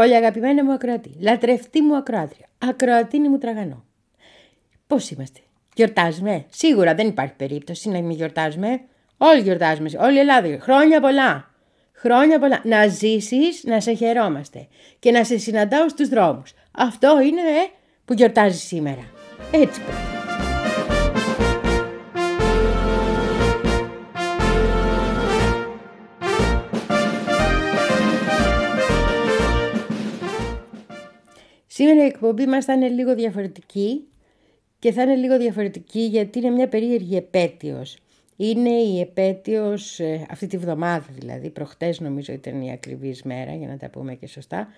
Όλοι αγαπημένοι μου ακροατοί, λατρευτή μου ακροάτρια, ακροατίνη μου τραγανό. Πώς είμαστε, γιορτάζουμε? Σίγουρα δεν υπάρχει περίπτωση να μην γιορτάζουμε. Όλοι γιορτάζουμε, όλη η Ελλάδα. Χρόνια πολλά. Χρόνια πολλά. Να ζήσεις, να σε χαιρόμαστε και να σε συναντάω στους δρόμους. Αυτό είναι που γιορτάζεις σήμερα. Έτσι πρέπει. Σήμερα η εκπομπή μας θα είναι λίγο διαφορετική και θα είναι λίγο διαφορετική γιατί είναι μια περίεργη επέτειος. Είναι η επέτειος αυτή τη βδομάδα δηλαδή, προχτές νομίζω ήταν η ακριβής μέρα για να τα πούμε και σωστά,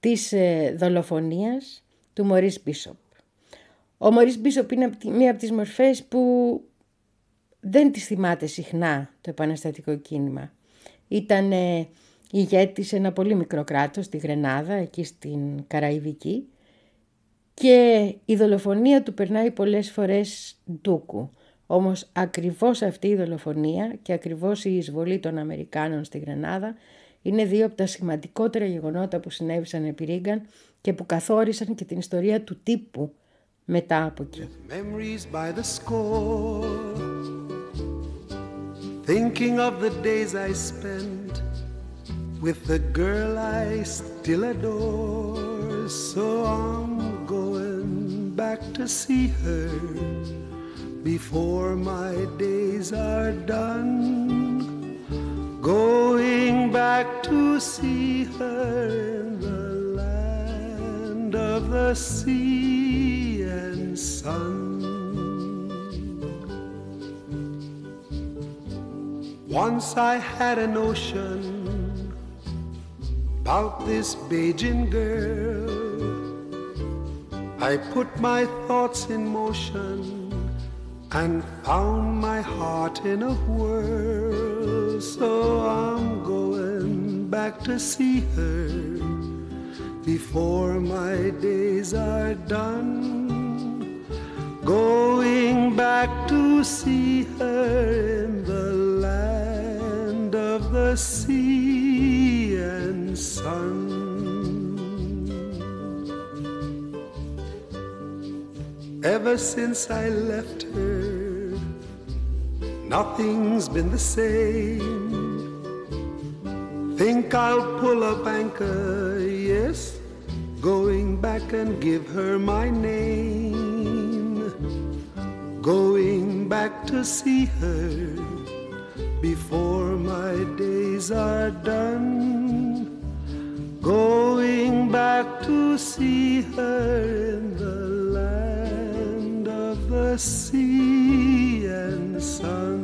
της δολοφονίας του Μωρίς Μπίσοπ. Ο Μωρίς Μπίσοπ είναι μία από τις μορφές που δεν τις θυμάται συχνά το επαναστατικό κίνημα. Ήταν ηγέτης σε ένα πολύ μικρό κράτος, στη Γρενάδα, εκεί στην Καραϊβική, και η δολοφονία του περνάει πολλές φορές ντούκου. Όμως ακριβώς αυτή η δολοφονία και ακριβώς η εισβολή των Αμερικάνων στη Γρενάδα είναι δύο από τα σημαντικότερα γεγονότα που συνέβησαν επί Ρίγκαν και που καθόρισαν και την ιστορία του τύπου μετά από εκεί. With the girl I still adore, so I'm going back to see her before my days are done. Going back to see her in the land of the sea and sun. Once I had an ocean about this Beijing girl, I put my thoughts in motion and found my heart in a whirl. So I'm going back to see her before my days are done. Going back to see her in the land of the sea. Sun. Ever since I left her, nothing's been the same. Think I'll pull up anchor, yes, going back and give her my name. Going back to see her before my days are done. Going back to see her in the land of the sea and sun.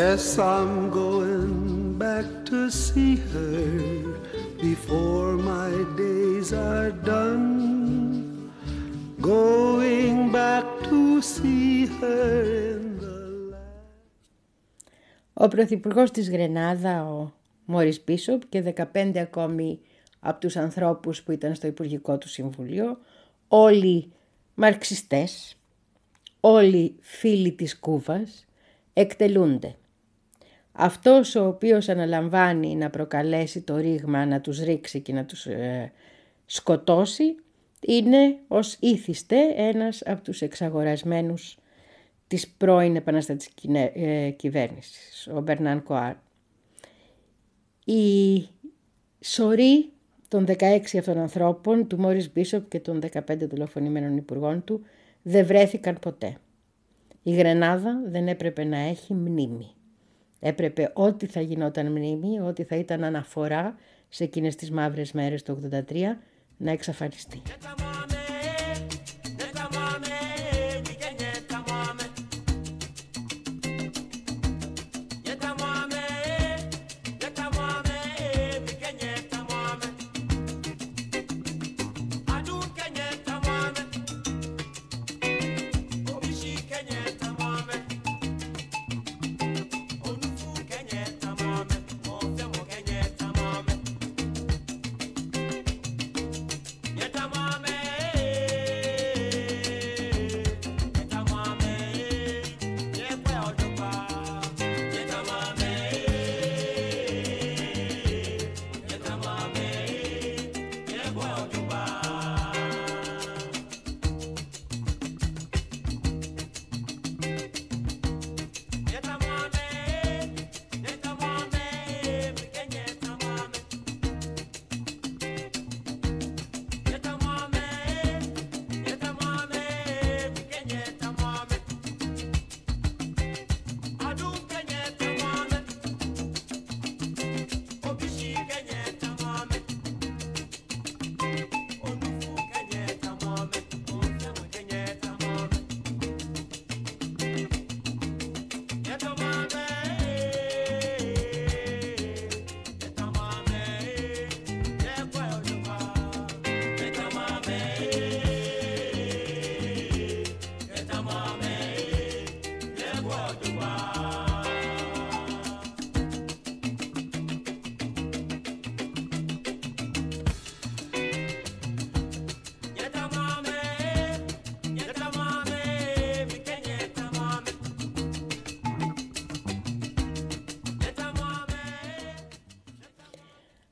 Yes, I'm going back to see her before my days are done. Going back to see her in the land. Ο πρωθυπουργός της Γρενάδα, ο Μωρίς Μπίσοπ, και 15 ακόμη από τους ανθρώπους που ήταν στο Υπουργικό του Συμβουλίο, όλοι μαρξιστές, όλοι φίλοι της Κούβας, εκτελούνται. Αυτός ο οποίος αναλαμβάνει να προκαλέσει το ρήγμα, να τους ρίξει και να τους σκοτώσει, είναι ως ήθιστε ένας από τους εξαγορασμένους της πρώην επαναστατικής κυβέρνησης, ο Μπερνάν Κοάρ. Η σωρή των 16 αυτών ανθρώπων, του Μωρίς Μπίσοπ και των 15 δολοφονημένων υπουργών του, δεν βρέθηκαν ποτέ. Η Γρενάδα δεν έπρεπε να έχει μνήμη. Έπρεπε ό,τι θα γινόταν μνήμη, ό,τι θα ήταν αναφορά σε εκείνες τις μαύρες μέρες του 1983 να εξαφανιστεί.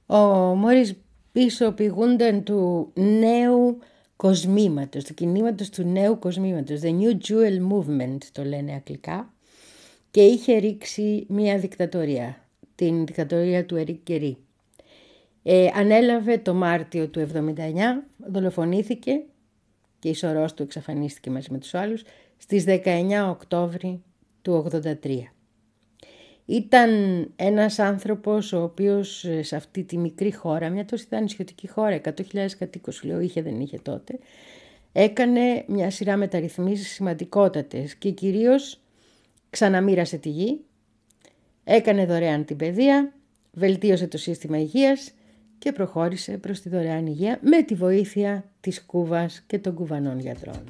ο Μόρις Μπίσοπ, ηγούνταν του νέου κοσμήματος, του κινήματος του νέου κοσμήματος, The New Jewel Movement το λένε αγγλικά, και είχε ρίξει μια δικτατορία, την δικτατορία του Ερικ Γκαιρί. Ανέλαβε το Μάρτιο του 79, δολοφονήθηκε και η σωρός του εξαφανίστηκε μαζί με τους άλλους στις 19 Οκτώβρη του 83. Ήταν ένας άνθρωπος ο οποίος σε αυτή τη μικρή χώρα, μια τόσο ήταν νησιωτική χώρα, 100.000 κατοίκους, λέω, είχε δεν είχε τότε, έκανε μια σειρά μεταρρυθμίσεις σημαντικότατες και κυρίως ξαναμοίρασε τη γη, έκανε δωρεάν την παιδεία, βελτίωσε το σύστημα υγείας και προχώρησε προς τη δωρεάν υγεία με τη βοήθεια της Κούβας και των κουβανών γιατρών.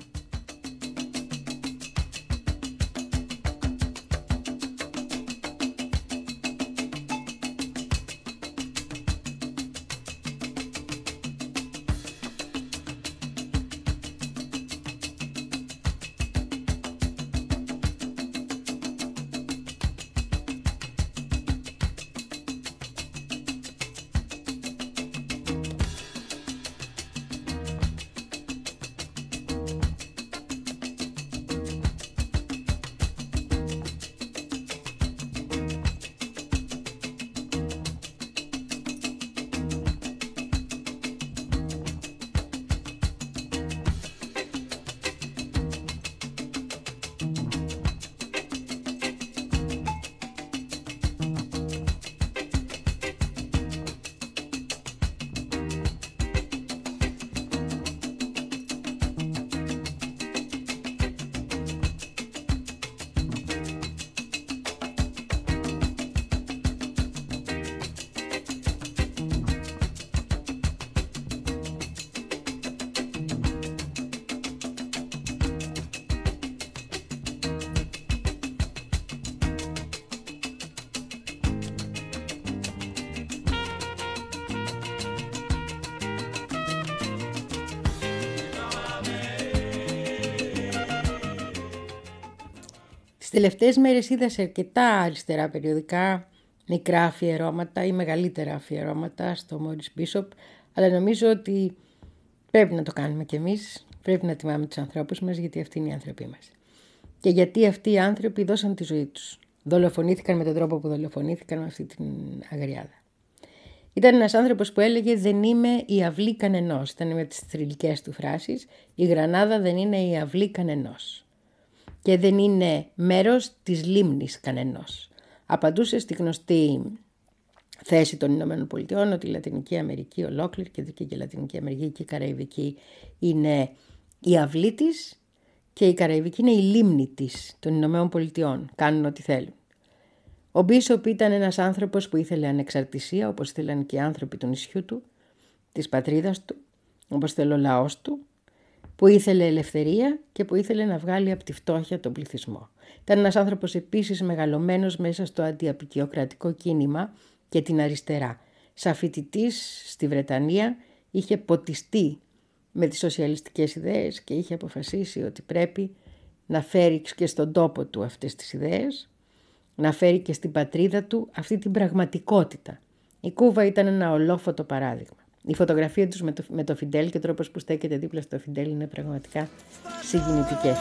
Τελευταίες μέρες είδα σε αρκετά αριστερά περιοδικά μικρά αφιερώματα ή μεγαλύτερα αφιερώματα στο Μόρις Μπίσοπ, αλλά νομίζω ότι πρέπει να το κάνουμε κι εμείς, πρέπει να τιμάμε τους ανθρώπους μας, γιατί αυτοί είναι οι άνθρωποι μας. Και γιατί αυτοί οι άνθρωποι δώσαν τη ζωή τους. Δολοφονήθηκαν με τον τρόπο που δολοφονήθηκαν, με αυτή την αγριάδα. Ήταν ένας άνθρωπος που έλεγε «Δεν είμαι η αυλή κανενός». Ήταν με τις θρυλικές του φράσεις «Η Γρανάδα δεν είναι η αυλή κανενός». Και δεν είναι μέρος της λίμνης κανενός. Απαντούσε στη γνωστή θέση των Ηνωμένων Πολιτειών ότι η Λατινική Αμερική ολόκληρη, Κεντρική και Λατινική Αμερική και η Καραϊβική είναι η αυλή της και η Καραϊβική είναι η λίμνη της των Ηνωμένων Πολιτειών. Κάνουν ό,τι θέλουν. Ο Μπίσοπ ήταν ένας άνθρωπος που ήθελε ανεξαρτησία, όπως θέλαν και οι άνθρωποι του νησιού του, της πατρίδας του, όπως θέλει ο λαός του, που ήθελε ελευθερία και που ήθελε να βγάλει από τη φτώχεια τον πληθυσμό. Ήταν ένας άνθρωπος επίσης μεγαλωμένος μέσα στο αντιαπικιοκρατικό κίνημα και την αριστερά. Σαν φοιτητής στη Βρετανία είχε ποτιστεί με τις σοσιαλιστικές ιδέες και είχε αποφασίσει ότι πρέπει να φέρει και στον τόπο του αυτές τις ιδέες, να φέρει και στην πατρίδα του αυτή την πραγματικότητα. Η Κούβα ήταν ένα ολόφωτο παράδειγμα. Η φωτογραφία τους με το Φιντέλ και ο τρόπος που στέκεται δίπλα στο Φιντέλ είναι πραγματικά συγκινητικές.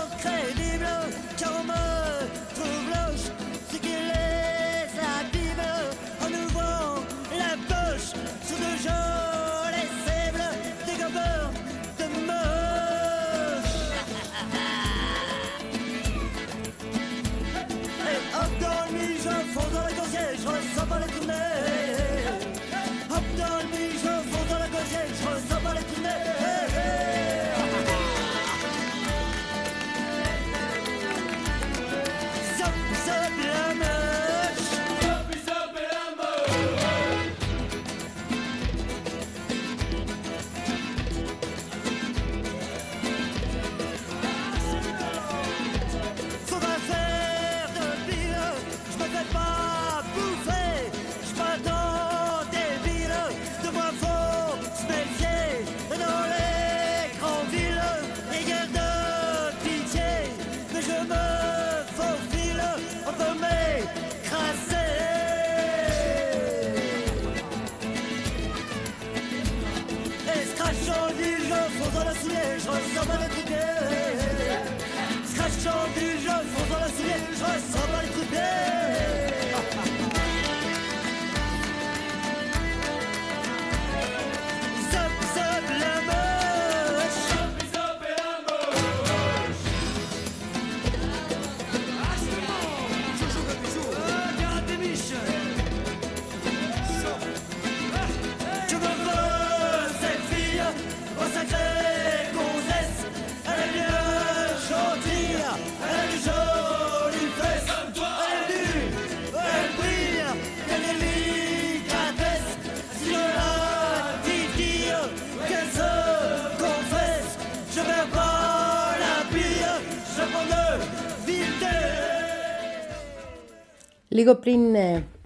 Λίγο πριν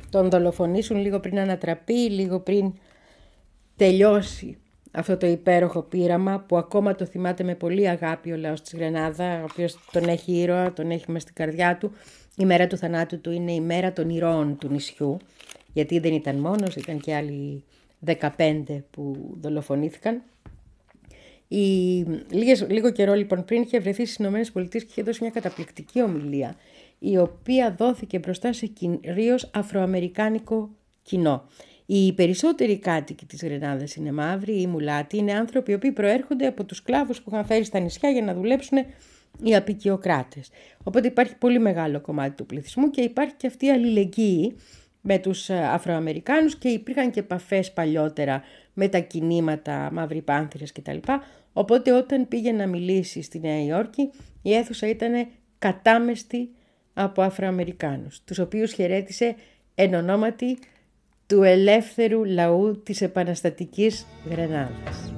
τον δολοφονήσουν, λίγο πριν ανατραπεί, λίγο πριν τελειώσει αυτό το υπέροχο πείραμα που ακόμα το θυμάται με πολύ αγάπη ο λαός της Γρενάδα, ο οποίος τον έχει ήρωα, τον έχει μες στην καρδιά του. Η μέρα του θανάτου του είναι η μέρα των ηρώων του νησιού, γιατί δεν ήταν μόνος, ήταν και άλλοι 15 που δολοφονήθηκαν. Λίγο καιρό λοιπόν πριν είχε βρεθεί στις Ηνωμένες Πολιτείες και είχε δώσει μια καταπληκτική ομιλία, η οποία δόθηκε μπροστά σε κυρίως αφροαμερικάνικο κοινό. Οι περισσότεροι κάτοικοι της Γρενάδας είναι μαύροι ή μουλάτοι, είναι άνθρωποι που προέρχονται από τους σκλάβους που είχαν φέρει στα νησιά για να δουλέψουν οι απικιοκράτες. Οπότε υπάρχει πολύ μεγάλο κομμάτι του πληθυσμού και υπάρχει και αυτή η αλληλεγγύη με τους Αφροαμερικάνους και υπήρχαν και επαφές παλιότερα με τα κινήματα Μαύροι Πάνθηρες κτλ. Οπότε όταν πήγε να μιλήσει στη Νέα Υόρκη, η αίθουσα ήταν κατάμεστη από Αφροαμερικάνους, τους οποίους χαιρέτησε εν ονόματι του ελεύθερου λαού της επαναστατικής Γρενάδας.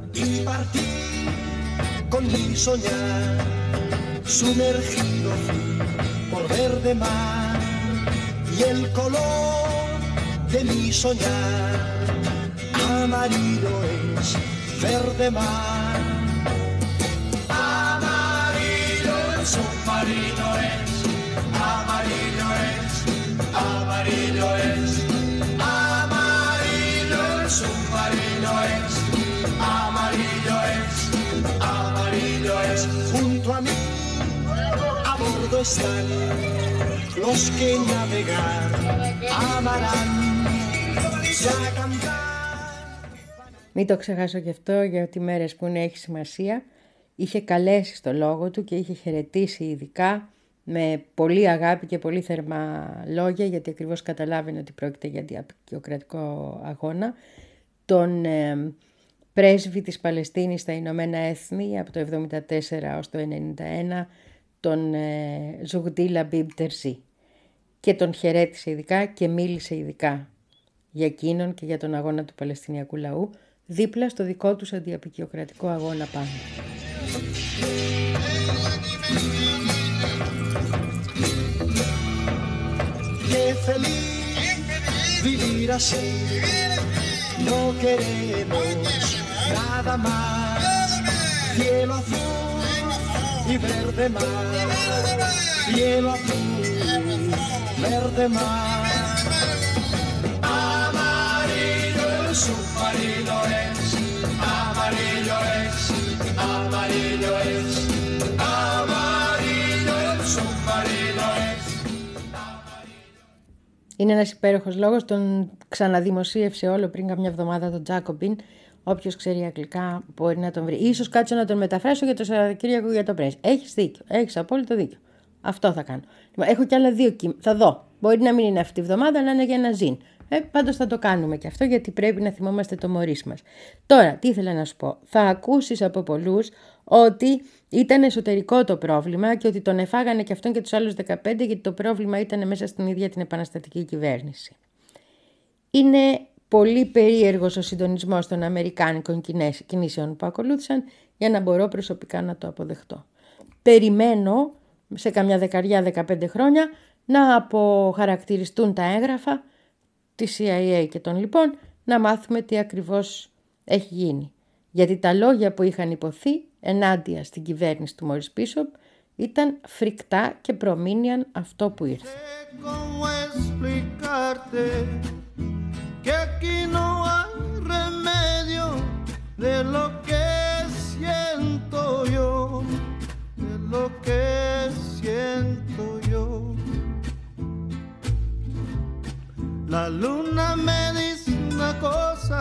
Amarillo es, amarillo es, amarillo es, submarino es, amarillo es, amarillo es. Junto a mí, a bordo están los que navegar amarán, ya cantar. Μην το ξεχάσω και αυτό, γιατί μέρες που έχει σημασία. Είχε καλέσει στο λόγο του και είχε χαιρετήσει ειδικά με πολύ αγάπη και πολύ θερμά λόγια, γιατί ακριβώς καταλάβαινε ότι πρόκειται για αντιαπικιοκρατικό αγώνα, τον πρέσβη της Παλαιστίνης στα Ηνωμένα Έθνη από το 1974 ως το 1991, τον Zuhdi Labib Terzi. Και τον χαιρέτησε ειδικά και μίλησε ειδικά για εκείνον και για τον αγώνα του Παλαιστινιακού λαού, δίπλα στο δικό τους αντιαπικιοκρατικό αγώνα πάνω. Qué feliz vivir así, no queremos nada más, cielo azul y verde mar, cielo azul, verde mar. Amarillo el submarino es, amarillo es, amarillo es, amarillo el submarino es. Είναι ένας υπέροχος λόγος, τον ξαναδημοσίευσε όλο πριν καμιά εβδομάδα τον Τζάκομπιν. Όποιος ξέρει αγγλικά μπορεί να τον βρει. Ίσως κάτσω να τον μεταφράσω για το Σαββατοκύριακο για το Πρέσβη. Έχεις δίκιο, έχεις απόλυτο δίκιο. Αυτό θα κάνω. Έχω κι άλλα δύο κείμενα. Θα δω. Μπορεί να μην είναι αυτή τη βδομάδα, να είναι για ένα ζήν. Πάντως θα το κάνουμε και αυτό, γιατί πρέπει να θυμόμαστε το Μωρίς μας. Τώρα, τι ήθελα να σου πω. Θα ακούσεις από πολλούς ότι ήταν εσωτερικό το πρόβλημα και ότι τον εφάγανε και αυτόν και τους άλλους 15, γιατί το πρόβλημα ήταν μέσα στην ίδια την επαναστατική κυβέρνηση. Είναι πολύ περίεργος ο συντονισμός των αμερικάνικων κινήσεων που ακολούθησαν για να μπορώ προσωπικά να το αποδεχτώ. Περιμένω σε καμιά δεκαριά 15 χρόνια να αποχαρακτηριστούν τα έγγραφα τη CIA και των λοιπόν, να μάθουμε τι ακριβώς έχει γίνει. Γιατί τα λόγια που είχαν υποθεί ενάντια στην κυβέρνηση του Μωρίς Μπίσοπ ήταν φρικτά και προμήνυαν αυτό που ήρθε. La luna me dice una cosa,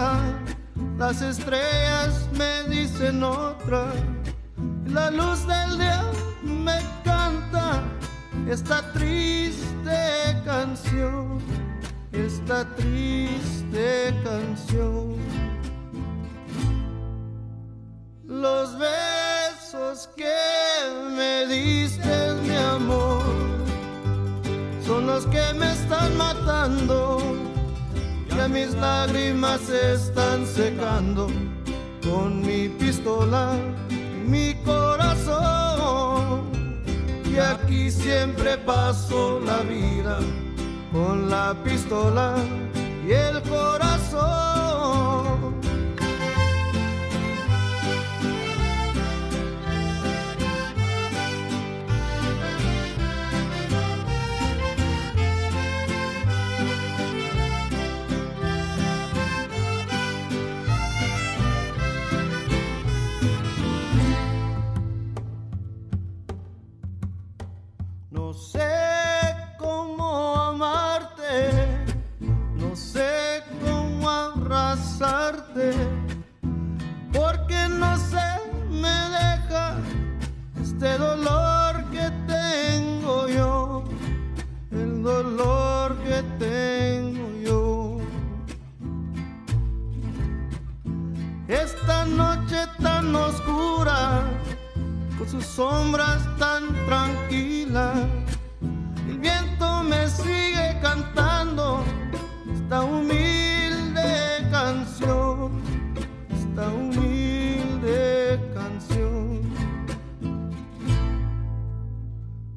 las estrellas me dicen otra. La luz del día me canta esta triste canción, esta triste canción. Los besos que me diste, mi amor, son los que me están matando, ya mis lágrimas se están secando, con mi pistola y mi corazón, y aquí siempre paso la vida, con la pistola y el corazón. No sé cómo amarte, no sé cómo abrazarte, porque no se me deja este dolor que tengo yo, el dolor que tengo yo. Esta noche tan oscura, con sus sombras tan tranquilas, el viento me sigue cantando esta humilde canción,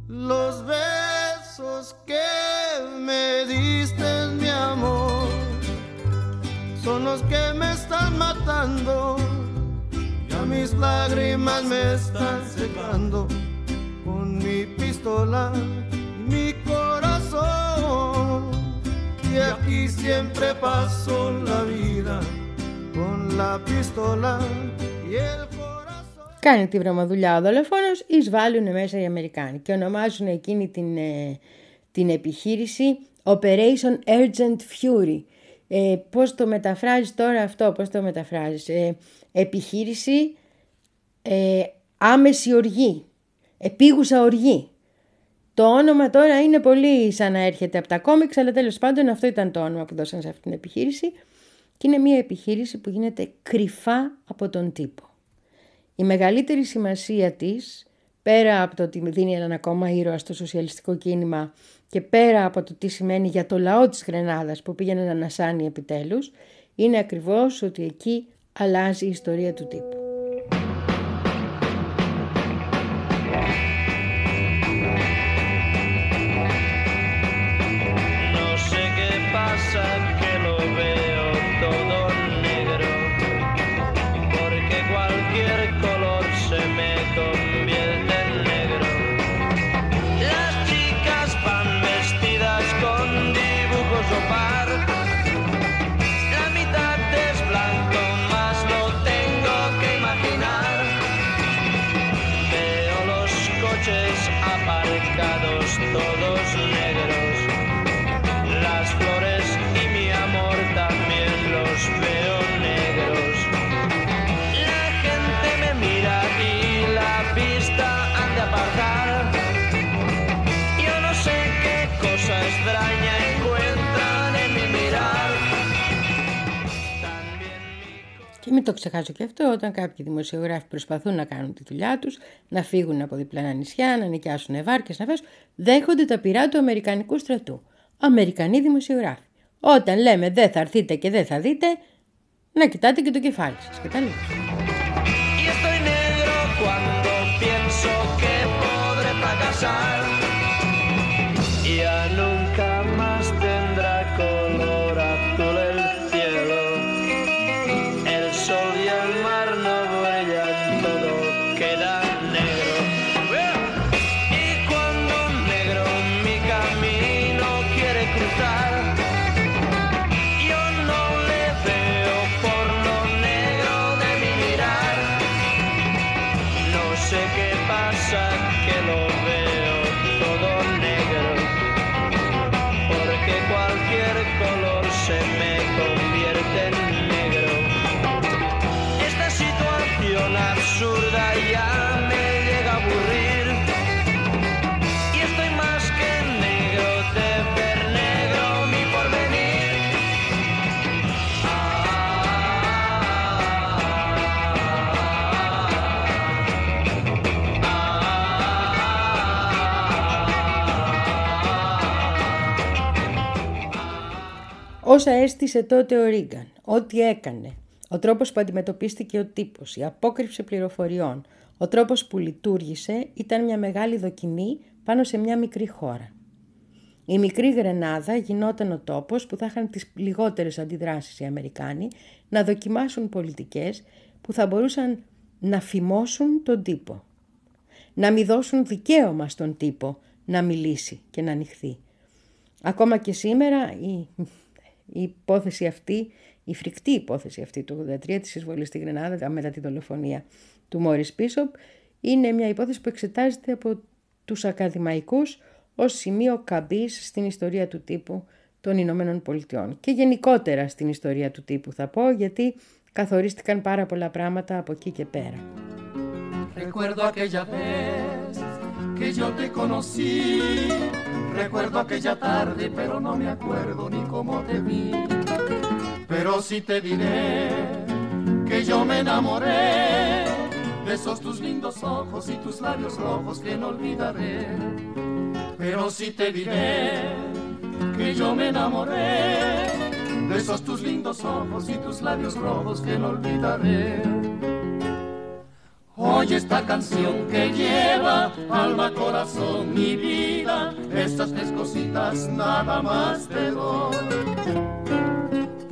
los besos que me diste, mi amor, son los que me están matando, ya mis lágrimas me están secando, con mi pistola y mi corazón, y aquí siempre paso la vida, con la pistola y el corazón. Κάνει τη βρωμαδουλιά ο δολοφόνος, εισβάλλουν μέσα οι Αμερικάνοι και ονομάζουν εκείνη την επιχείρηση Operation Urgent Fury. Πώς το μεταφράζεις τώρα αυτό, πώς το μεταφράζεις? Επιχείρηση άμεση οργή, επίγουσα οργή. Το όνομα τώρα είναι πολύ σαν να έρχεται από τα κόμιξ, αλλά τέλος πάντων αυτό ήταν το όνομα που δώσαν σε αυτή την επιχείρηση. Και είναι μια επιχείρηση που γίνεται κρυφά από τον τύπο. Η μεγαλύτερη σημασία της, πέρα από το ότι δίνει έναν ακόμα ήρωα στο σοσιαλιστικό κίνημα και πέρα από το τι σημαίνει για το λαό της Γρενάδας που πήγαινε να ανασάνει επιτέλους, είναι ακριβώς ότι εκεί αλλάζει η ιστορία του τύπου. Μην το ξεχάσω και αυτό, όταν κάποιοι δημοσιογράφοι προσπαθούν να κάνουν τη δουλειά τους, να φύγουν από διπλανά νησιά, να νοικιάσουν βάρκες, να φέσουν, δέχονται τα πειρά του Αμερικανικού στρατού. Αμερικανοί δημοσιογράφοι. Όταν λέμε δεν θα έρθείτε και δεν θα δείτε, να κοιτάτε και το κεφάλι σας και τα λοιπά. Sé qué pasa, que lo veo όσα αίσθησε τότε ο Ρίγκαν, ό,τι έκανε, ο τρόπος που αντιμετωπίστηκε ο τύπος, η απόκρυψη πληροφοριών, ο τρόπος που λειτουργήσε ήταν μια μεγάλη δοκιμή πάνω σε μια μικρή χώρα. Η μικρή Γρενάδα γινόταν ο τόπος που θα είχαν τις λιγότερες αντιδράσεις οι Αμερικάνοι να δοκιμάσουν πολιτικές που θα μπορούσαν να φημώσουν τον τύπο, να μη δώσουν δικαίωμα στον τύπο να μιλήσει και να ανοιχθεί. Ακόμα και σήμερα η υπόθεση αυτή, η φρικτή υπόθεση αυτή του 1983 της εισβολής στη Γρενάδα μετά τη δολοφονία του Μόρις Μπίσοπ είναι μια υπόθεση που εξετάζεται από τους ακαδημαϊκούς ως σημείο καμπής στην ιστορία του τύπου των Ηνωμένων Πολιτειών και γενικότερα στην ιστορία του τύπου θα πω, γιατί καθορίστηκαν πάρα πολλά πράγματα από εκεί και πέρα. Recuerdo aquella vez que yo te conocí, recuerdo aquella tarde pero no me acuerdo ni cómo te vi, pero sí te diré que yo me enamoré de esos tus lindos ojos y tus labios rojos que no olvidaré. Pero sí te diré que yo me enamoré de esos tus lindos ojos y tus labios rojos que no olvidaré. Oye esta canción que lleva alma, corazón, mi vida, estas tres cositas nada más te doy.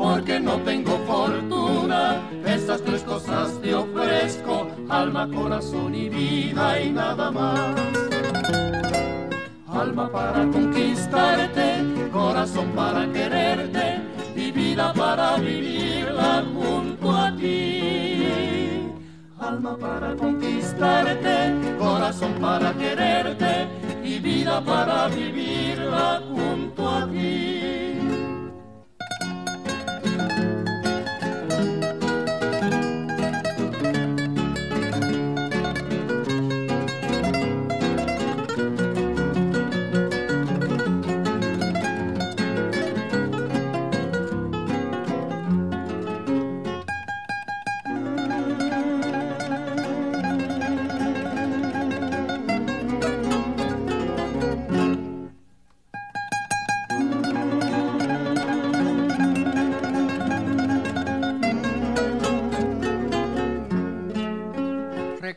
Porque no tengo fortuna, estas tres cosas te ofrezco, alma, corazón y vida y nada más. Alma para conquistarte, corazón para quererte y vida para vivirla junto a ti. Alma para conquistarte, corazón para quererte y vida para vivirla junto a ti.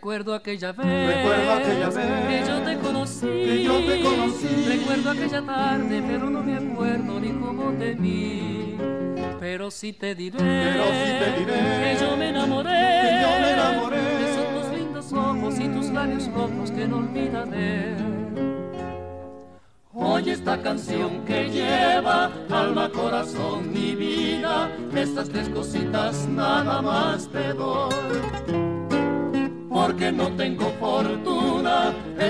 Recuerdo aquella vez que yo te conocí, recuerdo aquella tarde pero no me acuerdo ni cómo te vi, pero sí te diré que yo me enamoré de esos tus lindos ojos y tus labios rojos que no olvidaré. Oye esta canción que lleva alma, corazón y vida, estas tres cositas nada más te doy. Porque no tengo fortuna,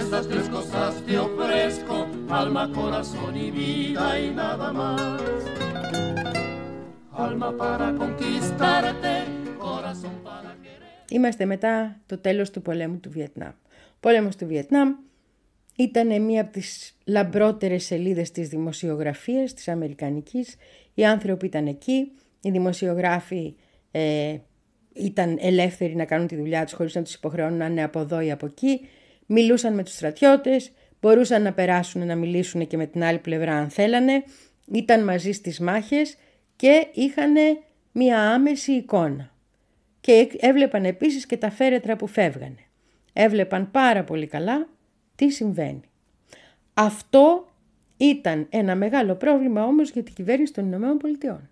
estas tres cosas te ofrezco, alma, corazón y vida y nada más. Alma para conquistarte, corazón para querer. Είμαστε μετά το τέλος του πολέμου του Βιετνάμ. Ο πόλεμος του Βιετνάμ ήταν μία από τις λαμπρότερες σελίδες της δημοσιογραφίας της αμερικανικής. Οι άνθρωποι ήταν εκεί, οι δημοσιογράφοι ήταν ελεύθεροι να κάνουν τη δουλειά τους χωρίς να τους υποχρεώνουν να είναι από εδώ ή από εκεί. Μιλούσαν με τους στρατιώτες, μπορούσαν να περάσουν να μιλήσουν και με την άλλη πλευρά αν θέλανε. Ήταν μαζί στις μάχες και είχαν μία άμεση εικόνα. Και έβλεπαν επίσης και τα φέρετρα που φεύγανε. Έβλεπαν πάρα πολύ καλά τι συμβαίνει. Αυτό ήταν ένα μεγάλο πρόβλημα όμως για την κυβέρνηση των ΗΠΑ.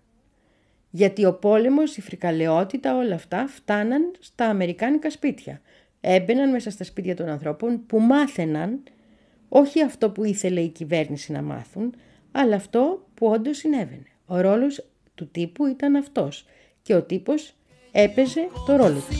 Γιατί ο πόλεμος, η φρικαλαιότητα, όλα αυτά φτάναν στα αμερικάνικα σπίτια. Έμπαιναν μέσα στα σπίτια των ανθρώπων που μάθαιναν όχι αυτό που ήθελε η κυβέρνηση να μάθουν, αλλά αυτό που όντως συνέβαινε. Ο ρόλος του τύπου ήταν αυτός και ο τύπος έπαιζε το ρόλο του.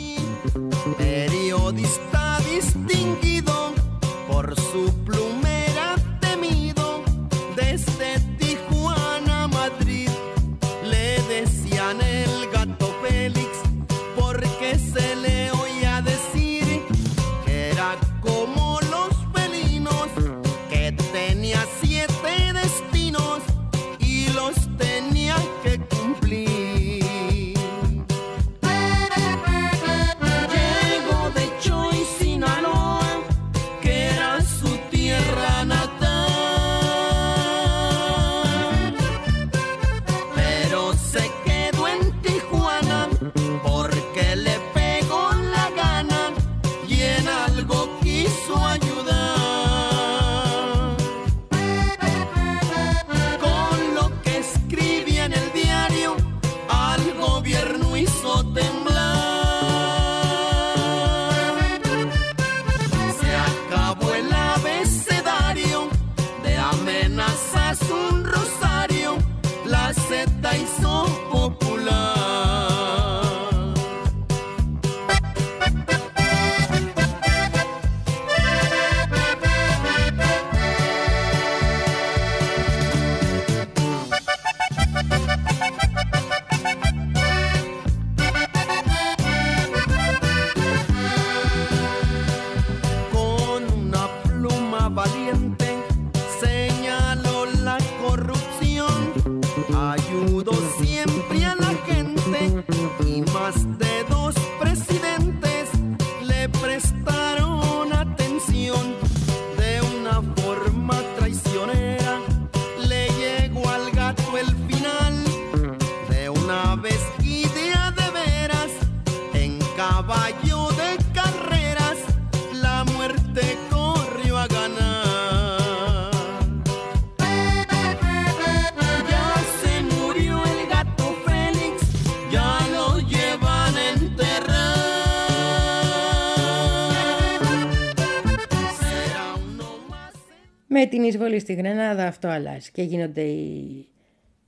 Με την εισβολή στη Γρενάδα αυτό αλλάζει και γίνονται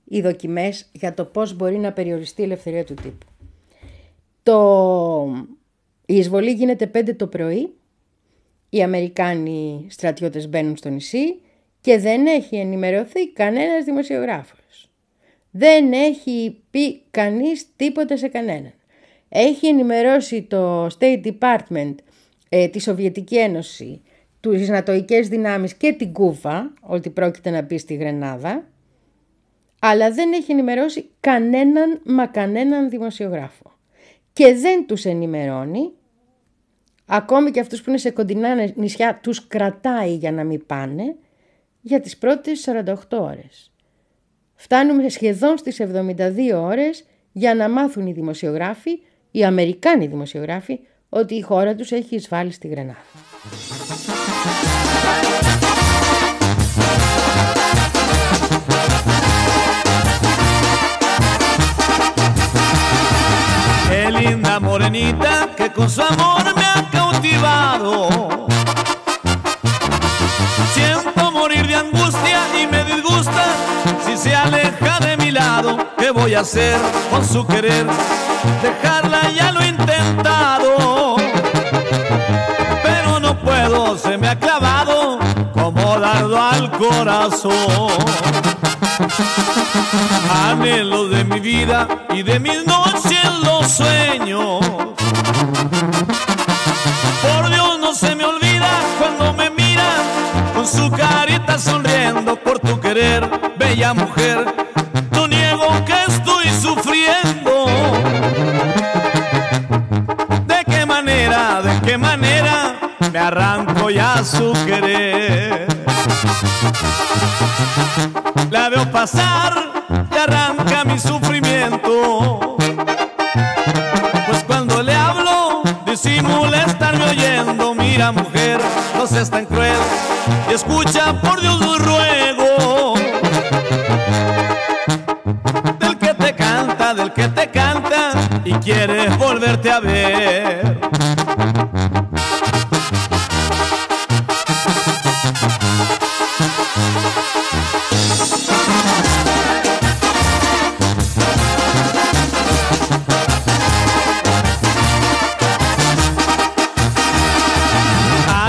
οι δοκιμές για το πώς μπορεί να περιοριστεί η ελευθερία του τύπου. Η εισβολή γίνεται 5 το πρωί, οι Αμερικάνοι στρατιώτες μπαίνουν στο νησί και δεν έχει ενημερωθεί κανένας δημοσιογράφος. Δεν έχει πει κανείς τίποτα σε κανέναν. Έχει ενημερώσει το State Department, τη Σοβιετική Ένωση, τις νατοικές δυνάμεις και την Κούβα ότι πρόκειται να μπει στη Γρενάδα, αλλά δεν έχει ενημερώσει κανέναν μα κανέναν δημοσιογράφο. Και δεν τους ενημερώνει, ακόμη και αυτούς που είναι σε κοντινά νησιά τους κρατάει για να μην πάνε, για τις πρώτες 48 ώρες. Φτάνουμε σχεδόν στις 72 ώρες για να μάθουν οι δημοσιογράφοι, οι Αμερικάνοι δημοσιογράφοι, ότι η χώρα τους έχει εισβάλει στη Γρενάδα. Qué linda morenita que con su amor me ha cautivado. Siento morir de angustia y me disgusta si se aleja de mi lado. ¿Qué voy a hacer con su querer? Dejarla ya lo he intentado, pero no puedo, se me ha clavado como dardo al corazón. Anhelo de mi vida y de mis noches los sueños. Por Dios no se me olvida cuando me mira con su carita sonriendo. Por tu querer, bella mujer, no niego que estoy sufriendo. De qué manera me arranco ya a su querer? La veo pasar y arranca mi sufrimiento, pues cuando le hablo disimula estarme oyendo. Mira mujer, no seas tan cruel y escucha por Dios un ruego del que te canta y quieres volverte a ver.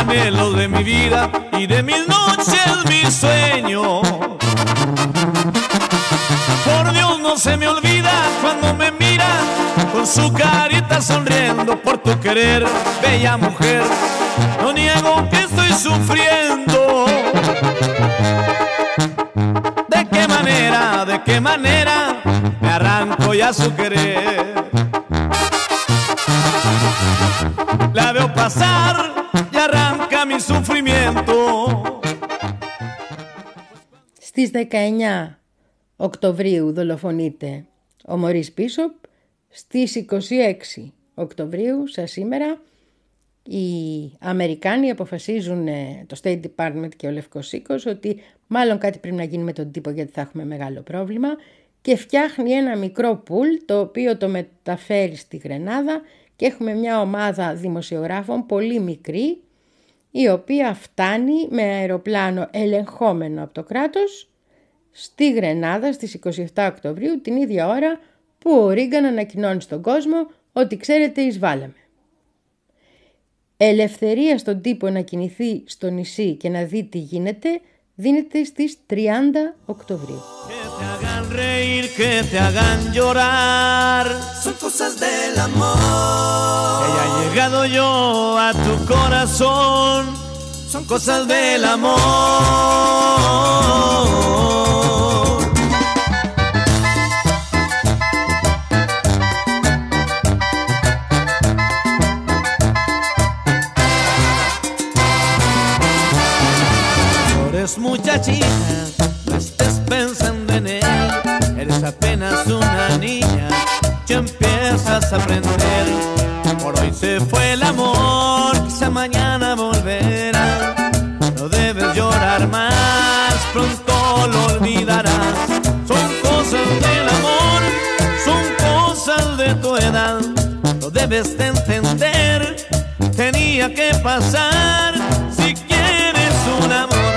Anhelo de mi vida y de mis noches, mis sueños. Por Dios no se me olvida cuando me mira con su carita sonriendo. Por tu querer, bella mujer, no niego que estoy sufriendo. De qué manera me arranco ya su querer? La veo pasar y arranca mi sufrimiento. Στις 19 Οκτωβρίου δολοφονείται ο Μωρίς Μπίσοπ. Στις 26 Οκτωβρίου, σαν σήμερα, οι Αμερικάνοι αποφασίζουν, το State Department και ο Λευκός Οίκος, ότι μάλλον κάτι πρέπει να γίνει με τον τύπο γιατί θα έχουμε μεγάλο πρόβλημα, και φτιάχνει ένα μικρό πουλ το οποίο το μεταφέρει στη Γρενάδα και έχουμε μια ομάδα δημοσιογράφων πολύ μικρή η οποία φτάνει με αεροπλάνο ελεγχόμενο από το κράτος στη Γρενάδα στις 27 Οκτωβρίου, την ίδια ώρα που ο Ρίγκαν ανακοινώνει στον κόσμο ότι ξέρετε εισβάλαμε. Ελευθερία στον τύπο να κινηθεί στο νησί και να δει τι γίνεται δίνεται στις 30 Οκτωβρίου. Muchachita, no estés pensando en él, eres apenas una niña, ya empiezas a aprender. Por hoy se fue el amor, quizá mañana volverá. No debes llorar más, pronto lo olvidarás. Son cosas del amor, son cosas de tu edad. Lo debes de entender, tenía que pasar. Si quieres un amor,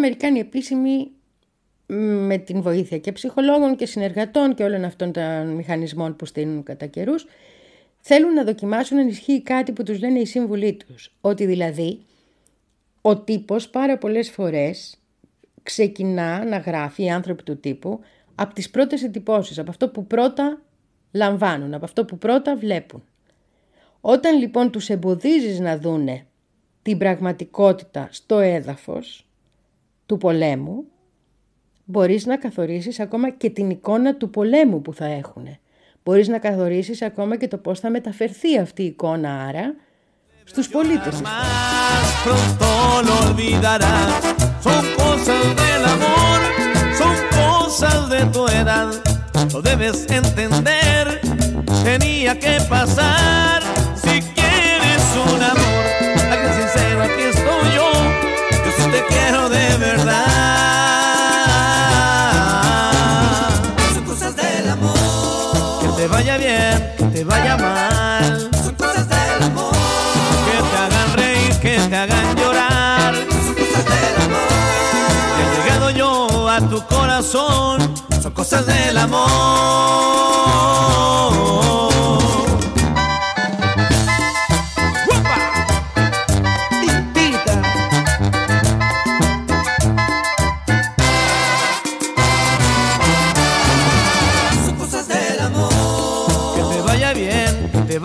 Αμερικάνοι επίσημοι, με την βοήθεια και ψυχολόγων και συνεργατών και όλων αυτών των μηχανισμών που στείλουν κατά καιρούς, θέλουν να δοκιμάσουν αν ισχύει κάτι που τους λένε οι σύμβουλοι τους. Ότι δηλαδή ο τύπος πάρα πολλές φορές ξεκινά να γράφει, οι άνθρωποι του τύπου, από τις πρώτες εντυπώσεις, από αυτό που πρώτα λαμβάνουν, από αυτό που πρώτα βλέπουν. Όταν λοιπόν τους εμποδίζεις να δούνε την πραγματικότητα στο έδαφος του πολέμου, μπορείς να καθορίσεις ακόμα και την εικόνα του πολέμου που θα έχουν. Μπορείς να καθορίσεις ακόμα και το πώς θα μεταφερθεί αυτή η εικόνα άρα στους πολίτες μας. Vaya bien, que te vaya mal. Son cosas del amor. Que te hagan reír, que te hagan llorar. Son cosas del amor. He llegado yo a tu corazón. Son cosas del amor.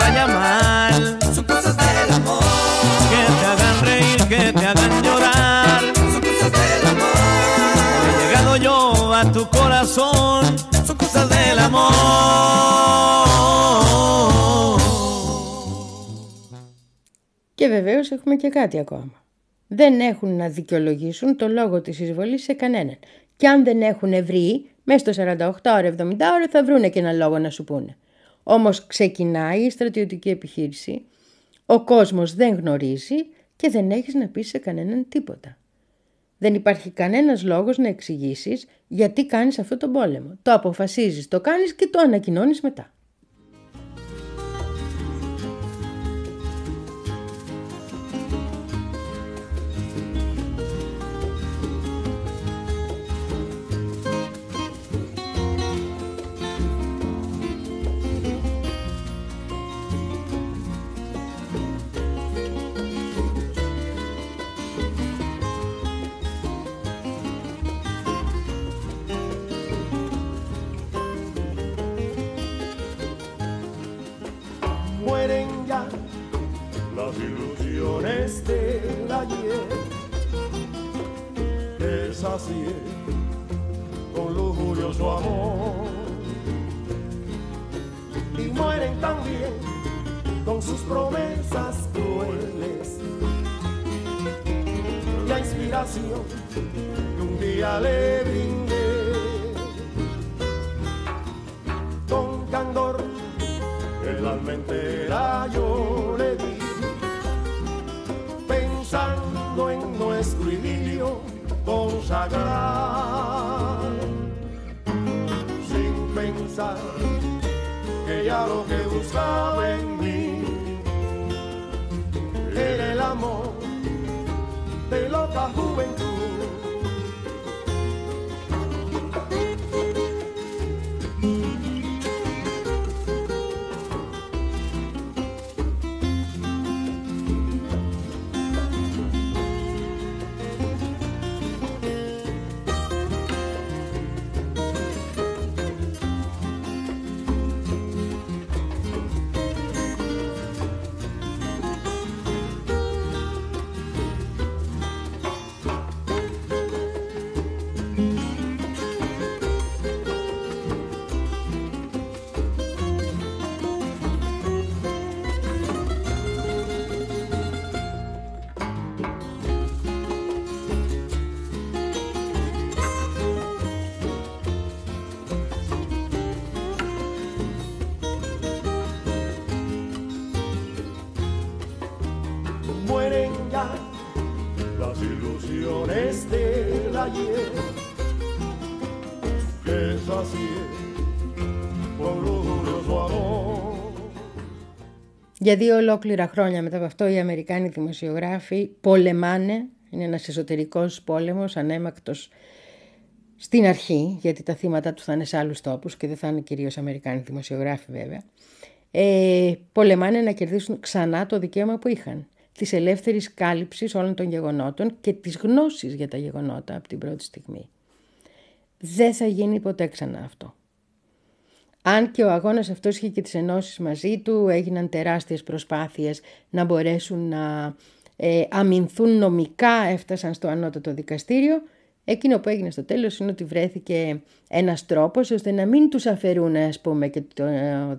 Vaya mal, son cosas del amor. Que te hagan reír, que te hagan llorar. Son cosas del amor. He llegado yo a tu corazón. Son cosas del amor. Και βεβαίως έχουμε και κάτι ακόμα. Δεν έχουν να δικαιολογήσουν το λόγο της εισβολής σε κανέναν. Και αν δεν έχουν βρει, μέσα στο 48 ώρα, 70 ώρα θα βρούνε και ένα λόγο να σου πούνε. Όμως ξεκινάει η στρατιωτική επιχείρηση, ο κόσμος δεν γνωρίζει και δεν έχεις να πεις σε κανέναν τίποτα. Δεν υπάρχει κανένας λόγος να εξηγήσεις γιατί κάνεις αυτόν τον πόλεμο. Το αποφασίζεις, το κάνεις και το ανακοινώνεις μετά. Con lujurio su amor y mueren también con sus promesas crueles la inspiración que un día le brindé con candor en la mentera yo le di pensando en nuestro idilio consagrar sin pensar que ya lo que buscaba en mí era el amor de loca juventud. Για δύο ολόκληρα χρόνια μετά από αυτό οι Αμερικάνοι δημοσιογράφοι πολεμάνε Είναι ένας εσωτερικός πόλεμος ανέμακτος στην αρχή, γιατί τα θύματα του θα είναι σε άλλους τόπους και δεν θα είναι κυρίως Αμερικάνοι δημοσιογράφοι βέβαια. Πολεμάνε να κερδίσουν ξανά το δικαίωμα που είχαν, της ελεύθερης κάλυψης όλων των γεγονότων και της γνώσης για τα γεγονότα από την πρώτη στιγμή. Δεν θα γίνει ποτέ ξανά αυτό. Αν και ο αγώνας αυτός είχε και τις ενώσεις μαζί του, έγιναν τεράστιες προσπάθειες να μπορέσουν να αμυνθούν νομικά, έφτασαν στο ανώτατο δικαστήριο. Εκείνο που έγινε στο τέλος είναι ότι βρέθηκε ένας τρόπος ώστε να μην τους αφαιρούν, ας πούμε, και το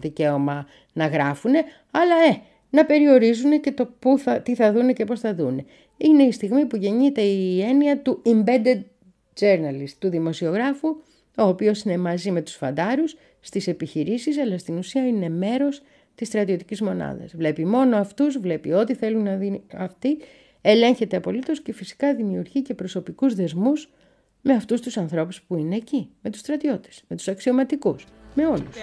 δικαίωμα να γράφουν, αλλά να περιορίζουν και το τι θα δούνε και πώς θα δούνε. Είναι η στιγμή που γεννείται η έννοια του embedded journalist, του δημοσιογράφου, ο οποίος είναι μαζί με τους φαντάρους στις επιχειρήσεις, αλλά στην ουσία είναι μέρος της στρατιωτικής μονάδας. Βλέπει μόνο αυτούς, βλέπει ό,τι θέλουν να δίνει αυτοί, ελέγχεται απολύτως και φυσικά δημιουργεί και προσωπικούς δεσμούς με αυτούς τους ανθρώπους που είναι εκεί, με τους στρατιώτες, με τους αξιωματικούς, με όλους.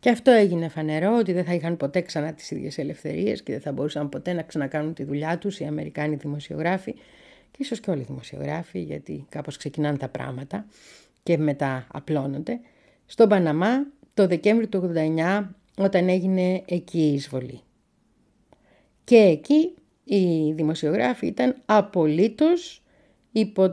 Και αυτό έγινε φανερό, ότι δεν θα είχαν ποτέ ξανά τις ίδιες ελευθερίες και δεν θα μπορούσαν ποτέ να ξανακάνουν τη δουλειά τους οι Αμερικάνοι δημοσιογράφοι και ίσως και όλοι οι δημοσιογράφοι, γιατί κάπως ξεκινάνε τα πράγματα και μετά απλώνονται. Στον Παναμά το Δεκέμβριο του 1989, όταν έγινε εκεί η εισβολή. Και εκεί οι δημοσιογράφοι ήταν απολύτως υπό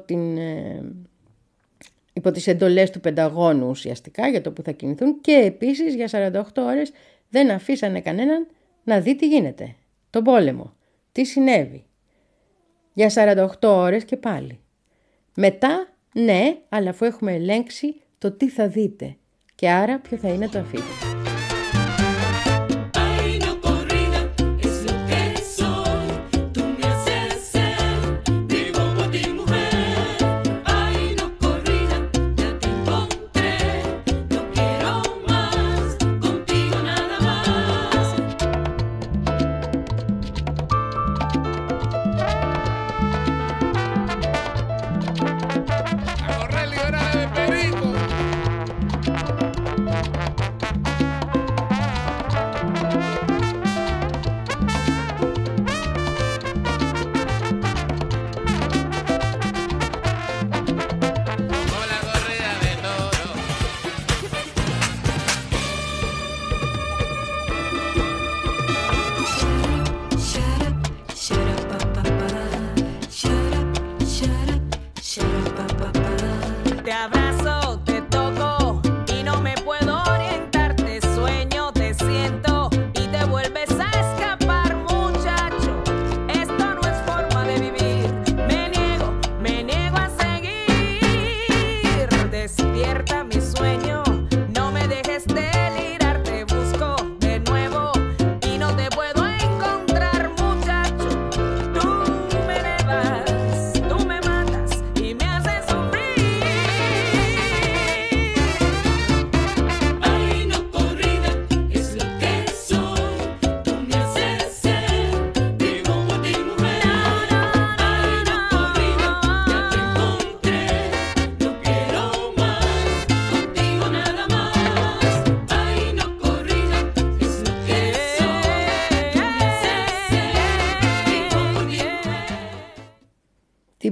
τις εντολές του Πενταγώνου ουσιαστικά για το που θα κινηθούν, και επίσης για 48 ώρες δεν αφήσανε κανέναν να δει τι γίνεται, τον πόλεμο, τι συνέβη. Για 48 ώρες και πάλι. Μετά, ναι, αλλά αφού έχουμε ελέγξει το τι θα δείτε και άρα ποιο θα είναι το αφήγημα.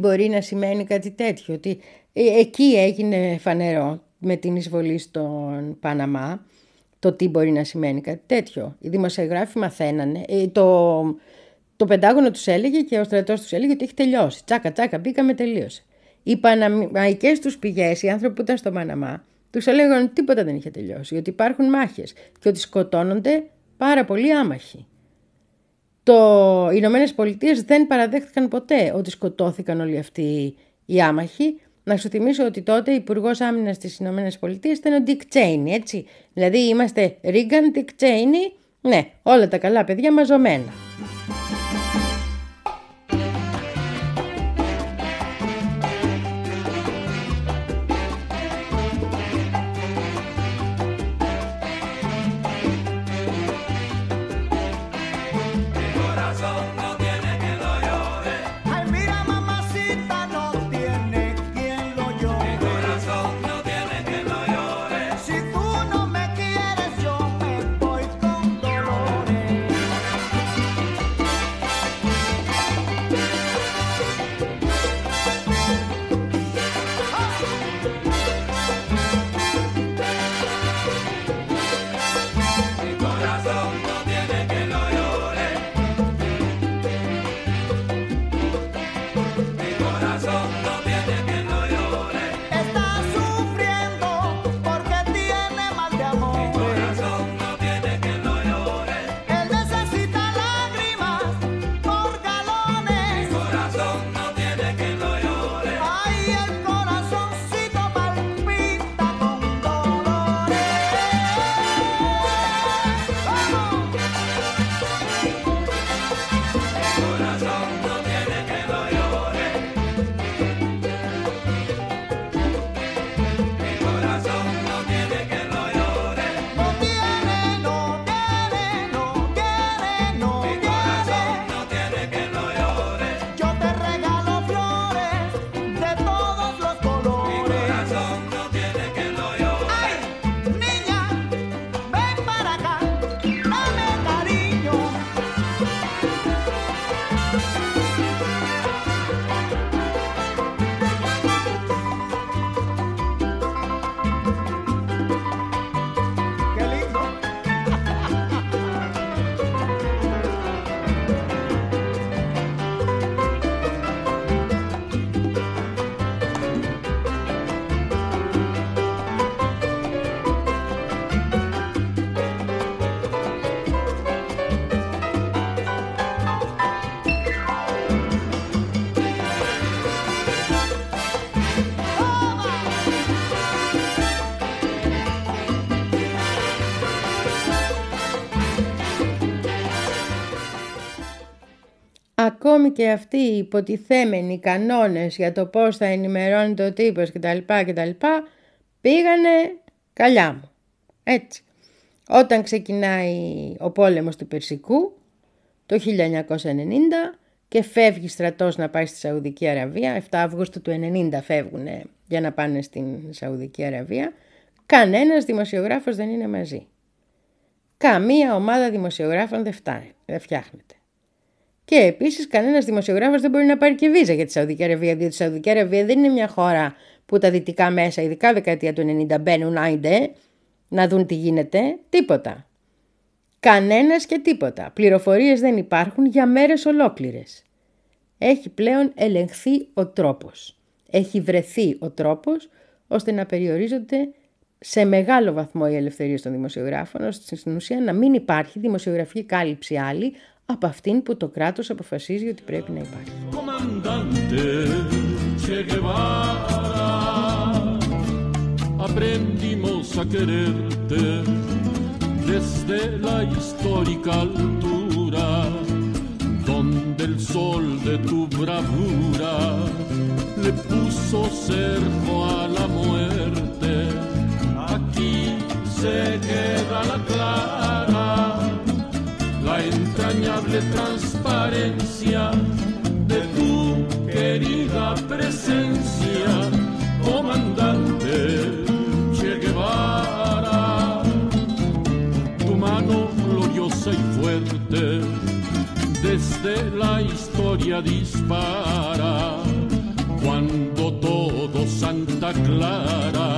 μπορεί να σημαίνει κάτι τέτοιο, ότι εκεί έγινε φανερό με την εισβολή στον Παναμά το τι μπορεί να σημαίνει κάτι τέτοιο. Οι δημοσιογράφοι μαθαίνανε, το Πεντάγωνο τους έλεγε και ο στρατός τους έλεγε ότι έχει τελειώσει. Τσάκα τσάκα μπήκαμε, τελείωσε. Οι παναμαϊκές τους πηγές, οι άνθρωποι που ήταν στο Παναμά, τους έλεγαν ότι τίποτα δεν είχε τελειώσει, ότι υπάρχουν μάχες και ότι σκοτώνονται πάρα πολλοί άμαχοι. Οι Ηνωμένες Πολιτείες δεν παραδέχτηκαν ποτέ ότι σκοτώθηκαν όλοι αυτοί οι άμαχοι. Να σου θυμίσω ότι τότε υπουργός άμυνας της Ηνωμένες Πολιτείες ήταν ο Dick Cheney, έτσι. Δηλαδή είμαστε Reagan, Dick Cheney, ναι, όλα τα καλά παιδιά μαζωμένα. Ακόμη και αυτοί οι υποτιθέμενοι κανόνες για το πώς θα ενημερώνεται ο τύπος κτλ. Πήγανε καλιά μου. Έτσι. Όταν ξεκινάει ο πόλεμος του Περσικού το 1990 και φεύγει στρατός να πάει στη Σαουδική Αραβία, 7 Αυγούστου του 1990 φεύγουνε για να πάνε στην Σαουδική Αραβία, κανένας δημοσιογράφος δεν είναι μαζί. Καμία ομάδα δημοσιογράφων δεν φτιάχνεται. Και επίσης κανένας δημοσιογράφος δεν μπορεί να πάρει και βίζα για τη Σαουδική Αραβία, διότι η Σαουδική Αραβία δεν είναι μια χώρα που τα δυτικά μέσα, ειδικά δεκαετία του 90, μπαίνουν άιντε να δουν τι γίνεται, τίποτα. Κανένας και τίποτα. Πληροφορίες δεν υπάρχουν για μέρες ολόκληρες. Έχει πλέον ελεγχθεί ο τρόπος. Έχει βρεθεί ο τρόπος ώστε να περιορίζονται σε μεγάλο βαθμό οι ελευθερίες των δημοσιογράφων, ώστε στην ουσία να μην υπάρχει δημοσιογραφική κάλυψη άλλη από αυτήν που το κράτος αποφασίζει ότι πρέπει να υπάρχει. Entrañable transparencia de tu querida presencia, comandante Che Guevara. Tu mano gloriosa y fuerte desde la historia dispara Cuando todo Santa Clara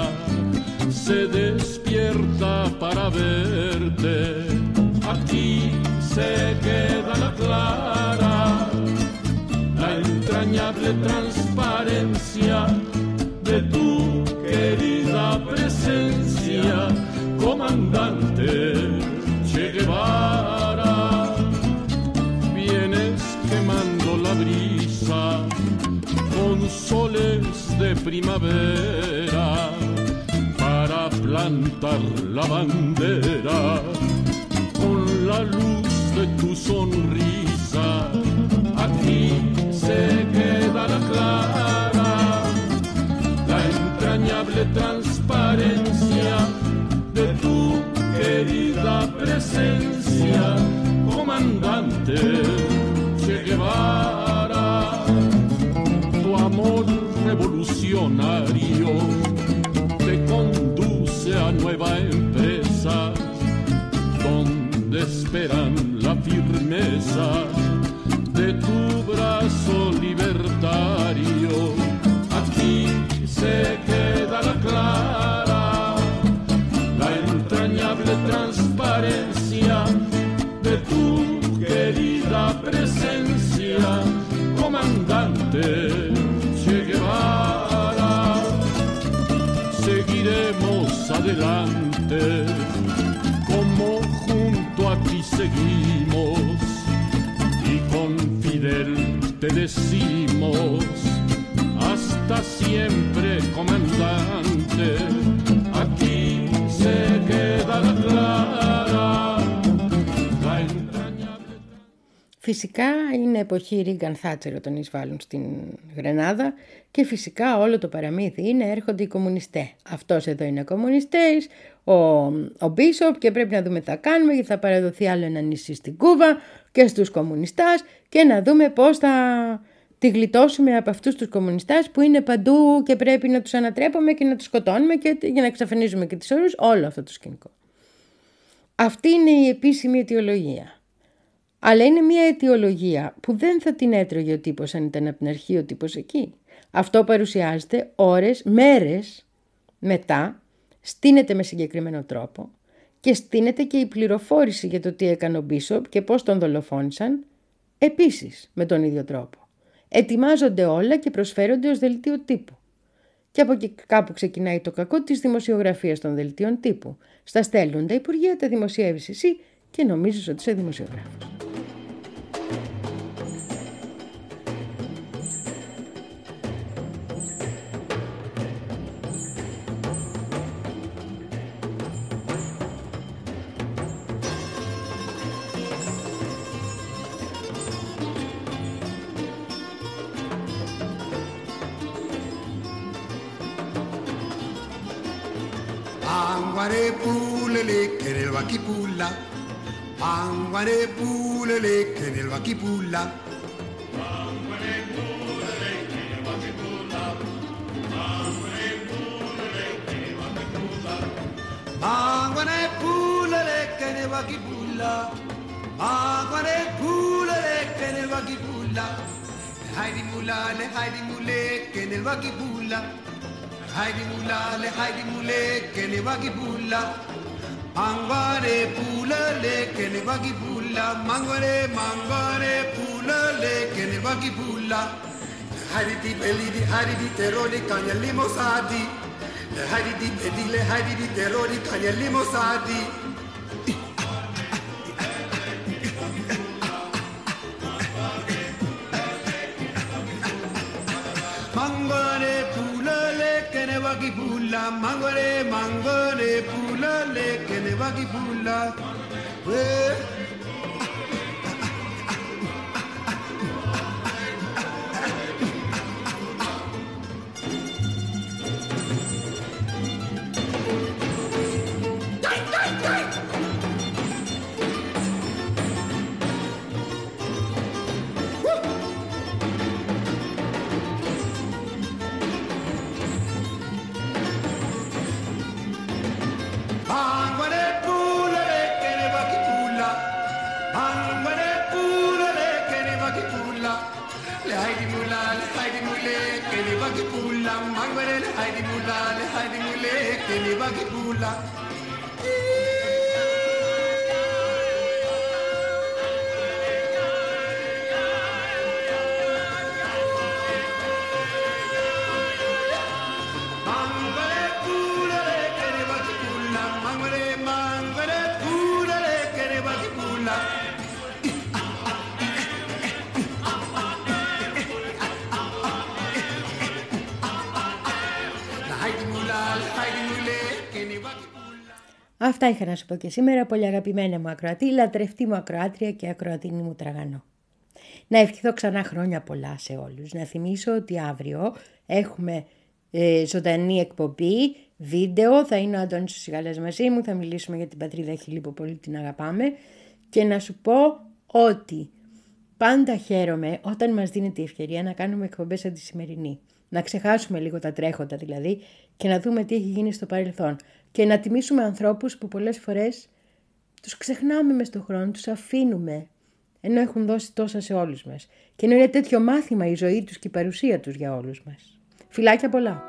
se despierta para verte, aquí se queda la clara, la entrañable transparencia de tu querida presencia, comandante Che Guevara. Vienes quemando la brisa con soles de primavera para plantar la bandera con la luz de tu sonrisa. Aquí se queda la clara, la entrañable transparencia de tu querida presencia, comandante Che Guevara. Tu amor revolucionario te conduce a nueva empresa, donde esperan la firmeza de tu brazo libertario. Aquí se queda la clara, la entrañable transparencia de tu querida presencia, comandante Che Guevara. Seguiremos adelante como junto a ti seguimos, y con Fidel te decimos hasta siempre, comandante. Aquí se queda la clara, la entrañable. Φυσικά είναι εποχή Ρίγκαν Θάτσερο τον εισβάλλουν στην Γρενάδα και φυσικά όλο το παραμύθι είναι έρχονται οι κομμουνιστές. Αυτός εδώ είναι κομμουνιστές, ο Μπίσοπ, και πρέπει να δούμε τι θα κάνουμε, γιατί θα παραδοθεί άλλο ένα νησί στην Κούβα και στους κομμουνιστάς, και να δούμε πώς θα τη γλιτώσουμε από αυτούς τους κομμουνιστάς που είναι παντού και πρέπει να τους ανατρέπουμε και να τους σκοτώνουμε και για να εξαφανίζουμε και τις όρους, όλο αυτό το σκηνικό. Αυτή είναι η επίσημη αιτιολογία. Αλλά είναι μια αιτιολογία που δεν θα την έτρωγε ο τύπος αν ήταν από την αρχή ο τύπος εκεί. Αυτό παρουσιάζεται ώρες, μέρες μετά, στείνεται με συγκεκριμένο τρόπο και στείνεται και η πληροφόρηση για το τι έκανε ο Μπίσοπ και πώς τον δολοφόνησαν, επίσης με τον ίδιο τρόπο. Ετοιμάζονται όλα και προσφέρονται ως δελτίο τύπου. Και από κάπου ξεκινάει το κακό της δημοσιογραφίας των δελτίων τύπου. Στα στέλνουν τα υπουργεία, τα δημοσιεύεις εσύ και νομίζεις ότι είσαι δημοσιογράφος. Guakipula, Panguare bulele que en el Guakipula, Panguare bulele que en el Guakipula, Panguare bulele que en el Guakipula, Panguare bulele que en el Guakipula, Panguare bulele que en el Guakipula, Haidi mula le haidi mule que en el Guakipula, Haidi mula le haidi mule que en el Guakipula. Mangware pulale que ne bagi pula, mangware mangware pulale que ne bagi pula. Le hari di terrori kanya limosadi, le hari di bedi le hari di terrori kanya limosadi. Pula, mangore, mangore, pula, le que le va pula. Bangware pula, le que ne va pula. مجبولة Αυτά είχα να σου πω και σήμερα, πολύ αγαπημένα μου ακροατή, λατρευτή μου ακροάτρια και ακροατίνη μου τραγανό. Να ευχηθώ ξανά χρόνια πολλά σε όλους. Να θυμίσω ότι αύριο έχουμε ζωντανή εκπομπή, βίντεο, θα είναι ο Αντώνης ο Σιγαλάς μαζί μου, θα μιλήσουμε για την πατρίδα Χιλή που πολύ την αγαπάμε και να σου πω ότι πάντα χαίρομαι όταν μας δίνεται η ευκαιρία να κάνουμε εκπομπές σαν τη σημερινή. Να ξεχάσουμε λίγο τα τρέχοντα δηλαδή και να δούμε τι έχει γίνει στο παρελθόν. Και να τιμήσουμε ανθρώπους που πολλές φορές τους ξεχνάμε μες στον χρόνο, τους αφήνουμε, ενώ έχουν δώσει τόσα σε όλους μας. Και ενώ είναι τέτοιο μάθημα η ζωή τους και η παρουσία τους για όλους μας. Φιλάκια πολλά!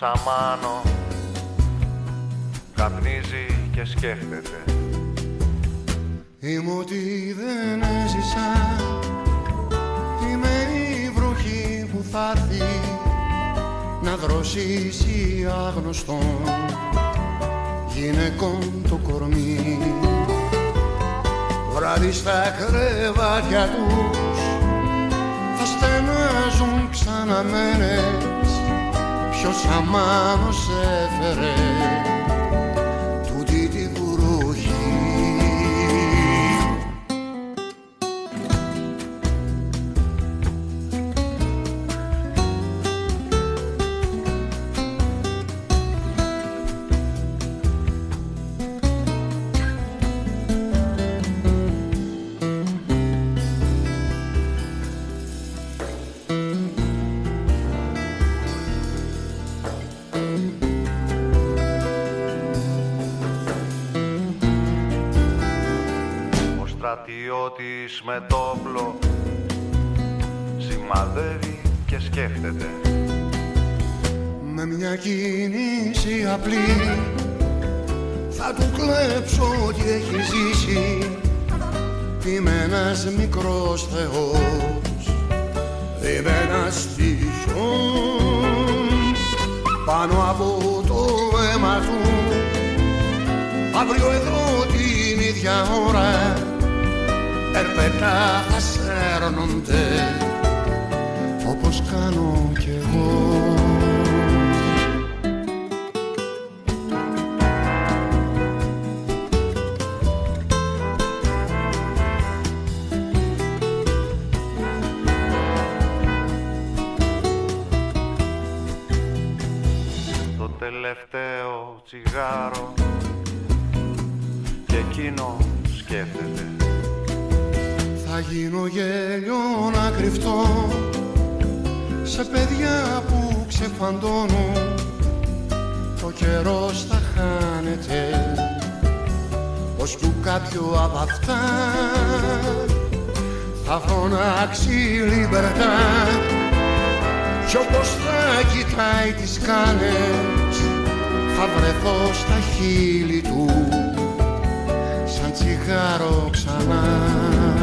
Σαμάνο καπνίζει και σκέφτεται. Είμαι ότι δεν έζησα. Είμαι η βροχή που θα έρθει να δροσίσει άγνωστον γυναικών το κορμί. Βράδυ στα κρεβάτια τους θα στενάζουν ξαναμένες. Ποιος αμάνος έφερε τούτη την βροχή. Με το όπλο σημαδεύει και σκέφτεται. Με μια κίνηση απλή θα του κλέψω ότι έχει ζήσει. Είμαι ένας μικρός θεός, είμαι ένας στοιχιών. Πάνω από το αίμα του αύριο εδώ την ίδια ώρα ερπετά θα σέρνονται όπως κάνω κι εγώ. Το τελευταίο τσιγάρο και εκείνο σκέφτεται. Θα γίνω γέλιο να κρυφτώ σε παιδιά που ξεφαντώνουν. Το καιρός θα χάνεται ως που κάποιο απ' αυτά θα φωνάξει λιμπερτά. Κι όπως θα κοιτάει τις κάνες θα βρεθώ στα χείλη του σαν τσιγάρο ξανά.